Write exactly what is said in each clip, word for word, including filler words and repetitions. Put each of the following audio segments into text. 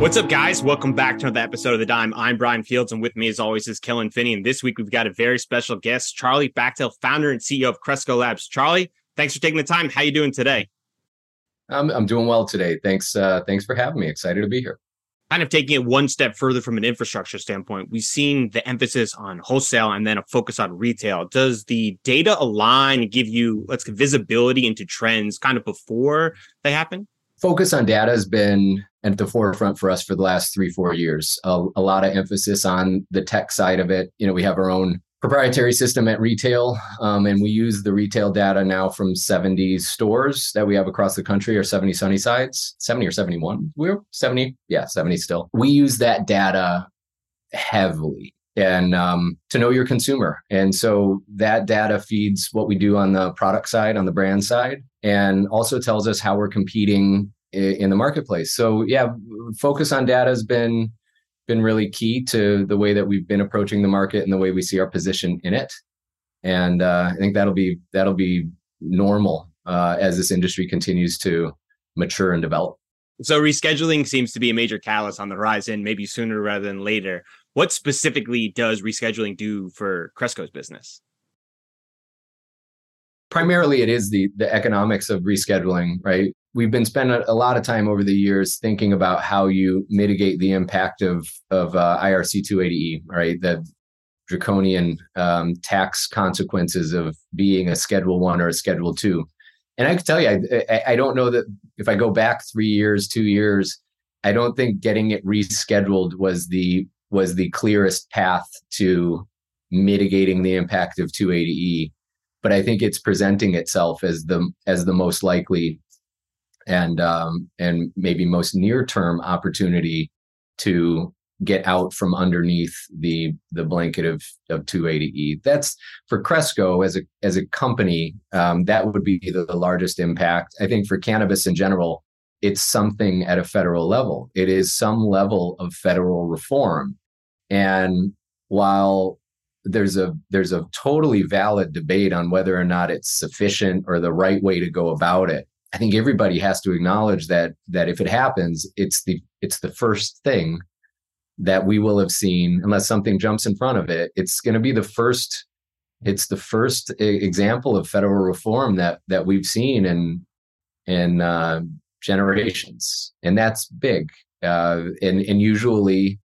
What's up, guys? Welcome back to another episode of The Dime. I'm Brian Fields, and with me, as always, is Kellen Finney. And this week, we've got a very special guest, Charlie Bachtell, founder and C E O of Cresco Labs. Charlie, thanks for taking the time. How are you doing today? I'm I'm doing well today. Thanks uh, thanks for having me. Excited to be here. Kind of taking it one step further from an infrastructure standpoint, we've seen the emphasis on wholesale and then a focus on retail. Does the data align and give you, let's say, visibility into trends kind of before they happen? Focus on data has been at the forefront for us for the last three, four years. A, a lot of emphasis on the tech side of it. You know, we have our own proprietary system at retail, um, and we use the retail data now from seventy stores that we have across the country, or seventy Sunny Sides, seventy or seventy-one. We're seventy. Yeah, seventy still. We use that data heavily and um, to know your consumer. And so that data feeds what we do on the product side, on the brand side, and also tells us how we're competing in the marketplace. So yeah, focus on data has been been really key to the way that we've been approaching the market and the way we see our position in it. And uh, I think that'll be that'll be normal uh, as this industry continues to mature and develop. So rescheduling seems to be a major catalyst on the horizon, maybe sooner rather than later. What specifically does rescheduling do for Cresco's business? Primarily, it is the the economics of rescheduling, right? We've been spending a lot of time over the years thinking about how you mitigate the impact of of uh, I R C two eighty E, right? The draconian um, tax consequences of being a Schedule One or a Schedule Two. And I can tell you, I, I don't know that if I go back three years, two years, I don't think getting it rescheduled was the was the clearest path to mitigating the impact of two eighty E. But I think it's presenting itself as the as the most likely and um, and maybe most near-term opportunity to get out from underneath the the blanket of, of two eighty E. That's for Cresco as a as a company, um, that would be the, the largest impact. I think for cannabis in general, it's something at a federal level. It is some level of federal reform. And while there's a there's a totally valid debate on whether or not it's sufficient or the right way to go about it, I think everybody has to acknowledge that that if it happens, it's the it's the first thing that we will have seen, unless something jumps in front of it. It's going to be the first. It's the first example of federal reform that that we've seen in in uh, generations, and that's big. Uh, and and usually,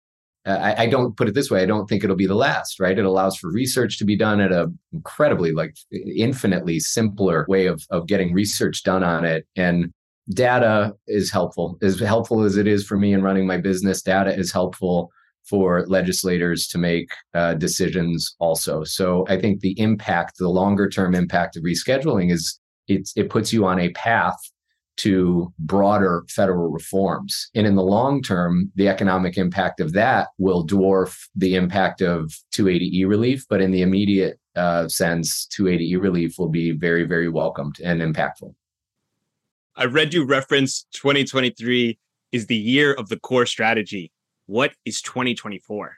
uh, I, I don't put it this way. I don't think it'll be the last. Right? It allows for research to be done at a incredibly, like, infinitely simpler way of of getting research done on it. And data is helpful, as helpful as it is for me in running my business. Data is helpful for legislators to make uh, decisions also. So I think the impact, the longer term impact of rescheduling is it's, it puts you on a path to broader federal reforms. And in the long term, the economic impact of that will dwarf the impact of two eighty E relief. But in the immediate uh, sense, two eighty E relief will be very, very welcomed and impactful. I read you reference twenty twenty-three is the year of the core strategy. What is twenty twenty-four?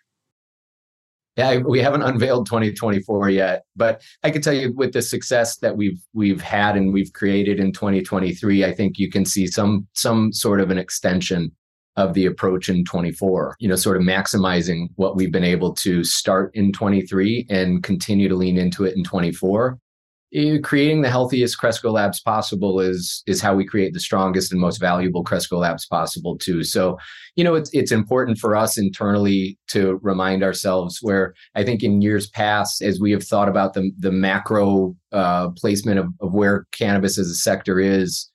Yeah, we haven't unveiled twenty twenty-four yet, but I can tell you with the success that we've we've had and we've created in twenty twenty-three, I think you can see some some sort of an extension of the approach in twenty-four, you know, sort of maximizing what we've been able to start in twenty-three and continue to lean into it in twenty-four. Creating the healthiest Cresco Labs possible is is how we create the strongest and most valuable Cresco Labs possible too. So, you know, it's it's important for us internally to remind ourselves, where I think in years past, as we have thought about the the macro uh, placement of, of where cannabis as a sector is,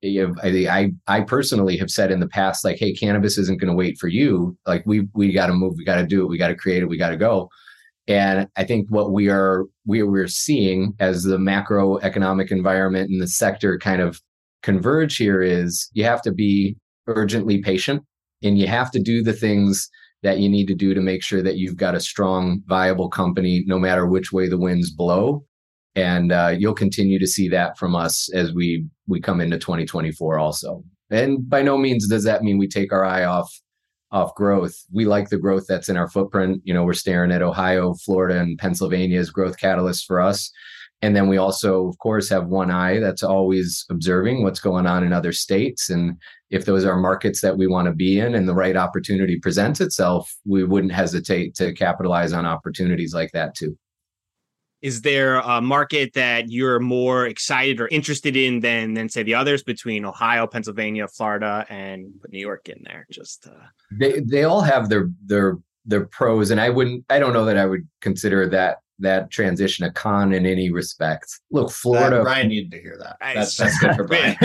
you know, I I personally have said in the past, like, hey, cannabis isn't going to wait for you. Like, we we got to move, we got to do it, we got to create it, we got to go. And I think what we are we we're seeing as the macroeconomic environment and the sector kind of converge here is you have to be urgently patient, and you have to do the things that you need to do to make sure that you've got a strong, viable company, no matter which way the winds blow. And uh, you'll continue to see that from us as we we come into twenty twenty-four also. And by no means does that mean we take our eye off off growth. We like the growth that's in our footprint. You know, we're staring at Ohio, Florida, and Pennsylvania as growth catalysts for us. And then we also, of course, have one eye that's always observing what's going on in other states. And if those are markets that we want to be in and the right opportunity presents itself, we wouldn't hesitate to capitalize on opportunities like that too. Is there a market that you're more excited or interested in than, than say, the others between Ohio, Pennsylvania, Florida, and New York in there? Just uh... they they all have their their their pros, and I wouldn't I don't know that I would consider that that transition a con in any respect. Look, Florida. That, Brian needed to hear that. That's, that's good for Brian.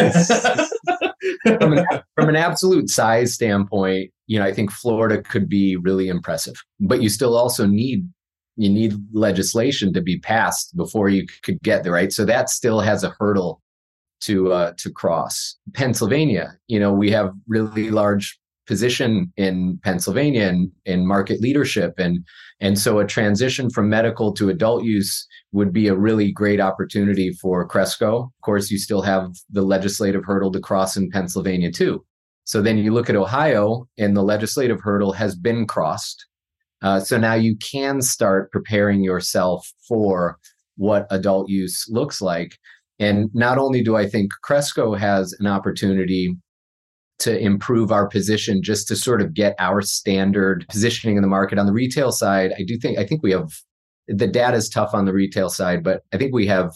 from, an, from an absolute size standpoint, you know, I think Florida could be really impressive, but you still also need. You need legislation to be passed before you could get there, right? So that still has a hurdle to uh, to cross. Pennsylvania, you know, we have really large position in Pennsylvania and in market leadership, and and so a transition from medical to adult use would be a really great opportunity for Cresco. Of course, you still have the legislative hurdle to cross in Pennsylvania too. So then you look at Ohio, and the legislative hurdle has been crossed. Uh, so now you can start preparing yourself for what adult use looks like. And not only do I think Cresco has an opportunity to improve our position just to sort of get our standard positioning in the market on the retail side, I do think I think we have the data is tough on the retail side, but I think we have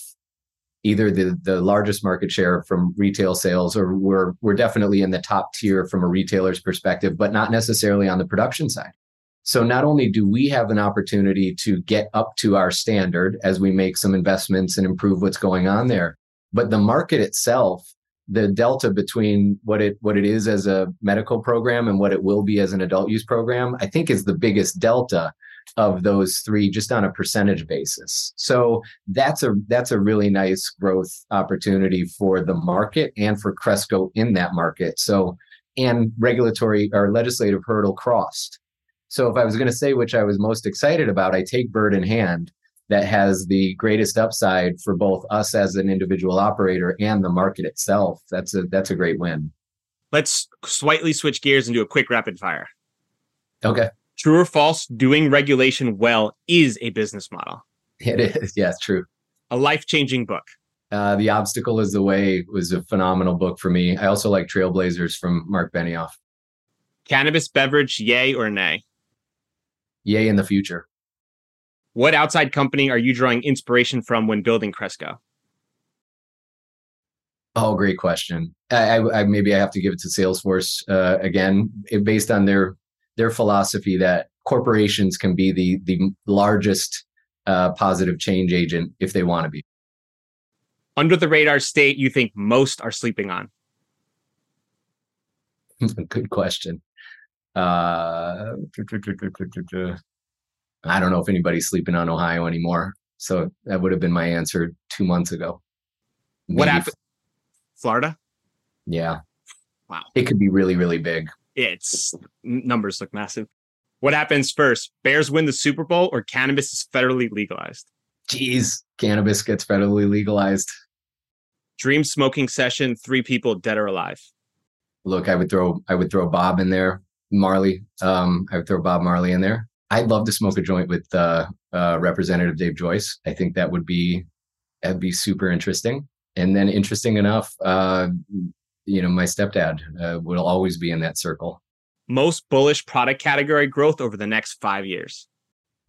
either the, the largest market share from retail sales, or we're we're definitely in the top tier from a retailer's perspective, but not necessarily on the production side. So not only do we have an opportunity to get up to our standard as we make some investments and improve what's going on there, but the market itself, the delta between what it what it is as a medical program and what it will be as an adult use program, I think is the biggest delta of those three just on a percentage basis. So that's a that's a really nice growth opportunity for the market and for Cresco in that market. So and regulatory or legislative hurdle crossed. So if I was going to say which I was most excited about, I take bird in hand that has the greatest upside for both us as an individual operator and the market itself. That's a that's a great win. Let's slightly switch gears and do a quick rapid fire. Okay. True or false, doing regulation well is a business model. It is. Yes, true. A life-changing book. Uh, The Obstacle is the Way was a phenomenal book for me. I also like Trailblazers from Mark Benioff. Cannabis beverage, yay or nay? Yay in the future. What outside company are you drawing inspiration from when building Cresco? Oh, great question. I, I, I maybe I have to give it to Salesforce uh, again, it, based on their their philosophy that corporations can be the the largest uh, positive change agent if they want to be. Under the radar state you think most are sleeping on? Good question. Uh, I don't know if anybody's sleeping on Ohio anymore. So that would have been my answer two months ago. Maybe what happened? Florida? Yeah. Wow. It could be really, really big. Its numbers look massive. What happens first? Bears win the Super Bowl or cannabis is federally legalized? Jeez, cannabis gets federally legalized. Dream smoking session, three people dead or alive. Look, I would throw I would throw Bob in there. Marley, um, I would throw Bob Marley in there. I'd love to smoke a joint with uh, uh, Representative Dave Joyce. I think that would be that'd be super interesting. And then, interesting enough, uh, you know, my stepdad uh, will always be in that circle. Most bullish product category growth over the next five years.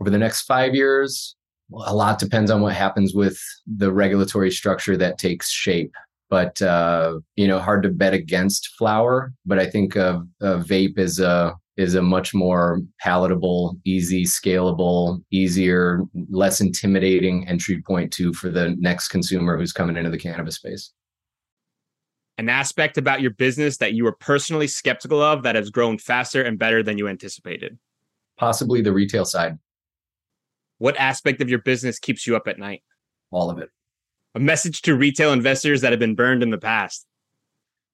Over the next five years, well, a lot depends on what happens with the regulatory structure that takes shape. But, uh, you know, hard to bet against flower. But I think uh, uh, vape is a is a much more palatable, easy, scalable, easier, less intimidating entry point to for the next consumer who's coming into the cannabis space. An aspect about your business that you were personally skeptical of that has grown faster and better than you anticipated. Possibly the retail side. What aspect of your business keeps you up at night? All of it. A message to retail investors that have been burned in the past.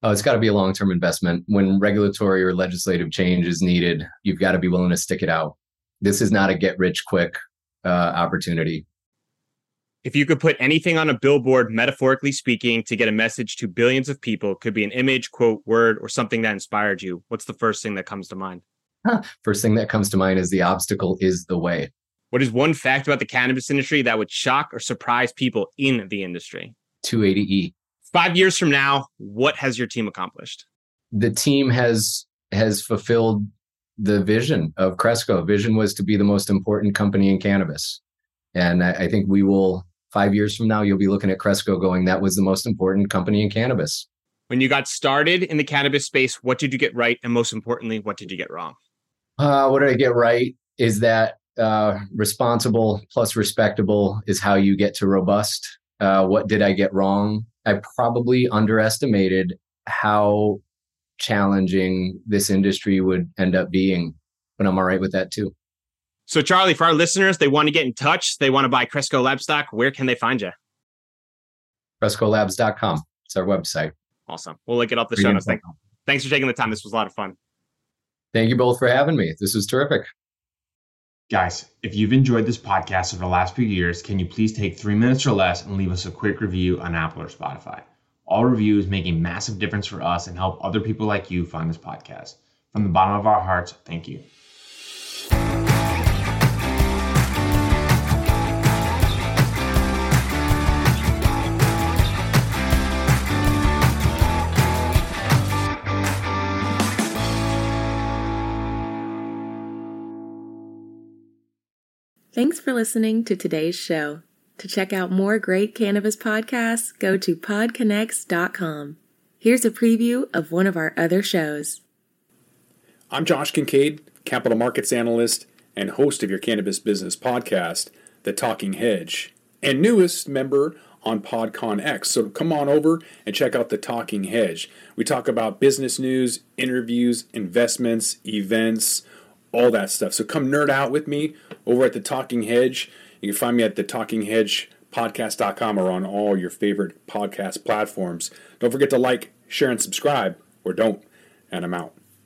Oh, it's got to be a long-term investment. When regulatory or legislative change is needed, you've got to be willing to stick it out. This is not a get-rich-quick uh, opportunity. If you could put anything on a billboard, metaphorically speaking, to get a message to billions of people, it could be an image, quote, word, or something that inspired you. What's the first thing that comes to mind? First thing that comes to mind is the obstacle is the way. What is one fact about the cannabis industry that would shock or surprise people in the industry? two eighty E. Five years from now, what has your team accomplished? The team has has fulfilled the vision of Cresco. Vision was to be the most important company in cannabis. And I, I think we will, five years from now, you'll be looking at Cresco going, that was the most important company in cannabis. When you got started in the cannabis space, what did you get right? And most importantly, what did you get wrong? Uh, what did I get right is that uh, responsible plus respectable is how you get to robust. Uh, what did I get wrong? I probably underestimated how challenging this industry would end up being, but I'm all right with that too. So Charlie, for our listeners, they want to get in touch. They want to buy Cresco Labs stock. Where can they find you? Cresco Labs dot com. It's our website. Awesome. We'll link it up the show notes. Thanks for taking the time. This was a lot of fun. Thank you both for having me. This was terrific. Guys, if you've enjoyed this podcast over the last few years, can you please take three minutes or less and leave us a quick review on Apple or Spotify? All reviews make a massive difference for us and help other people like you find this podcast. From the bottom of our hearts, thank you. Thanks for listening to today's show. To check out more great cannabis podcasts, go to pod conx dot com. Here's a preview of one of our other shows. I'm Josh Kincaid, capital markets analyst and host of your cannabis business podcast, The Talking Hedge, and newest member on PodConX. So come on over and check out The Talking Hedge. We talk about business news, interviews, investments, events, all that stuff. So come nerd out with me over at The Talking Hedge. You can find me at the talking hedge podcast dot com or on all your favorite podcast platforms. Don't forget to like, share, and subscribe, or don't, and I'm out.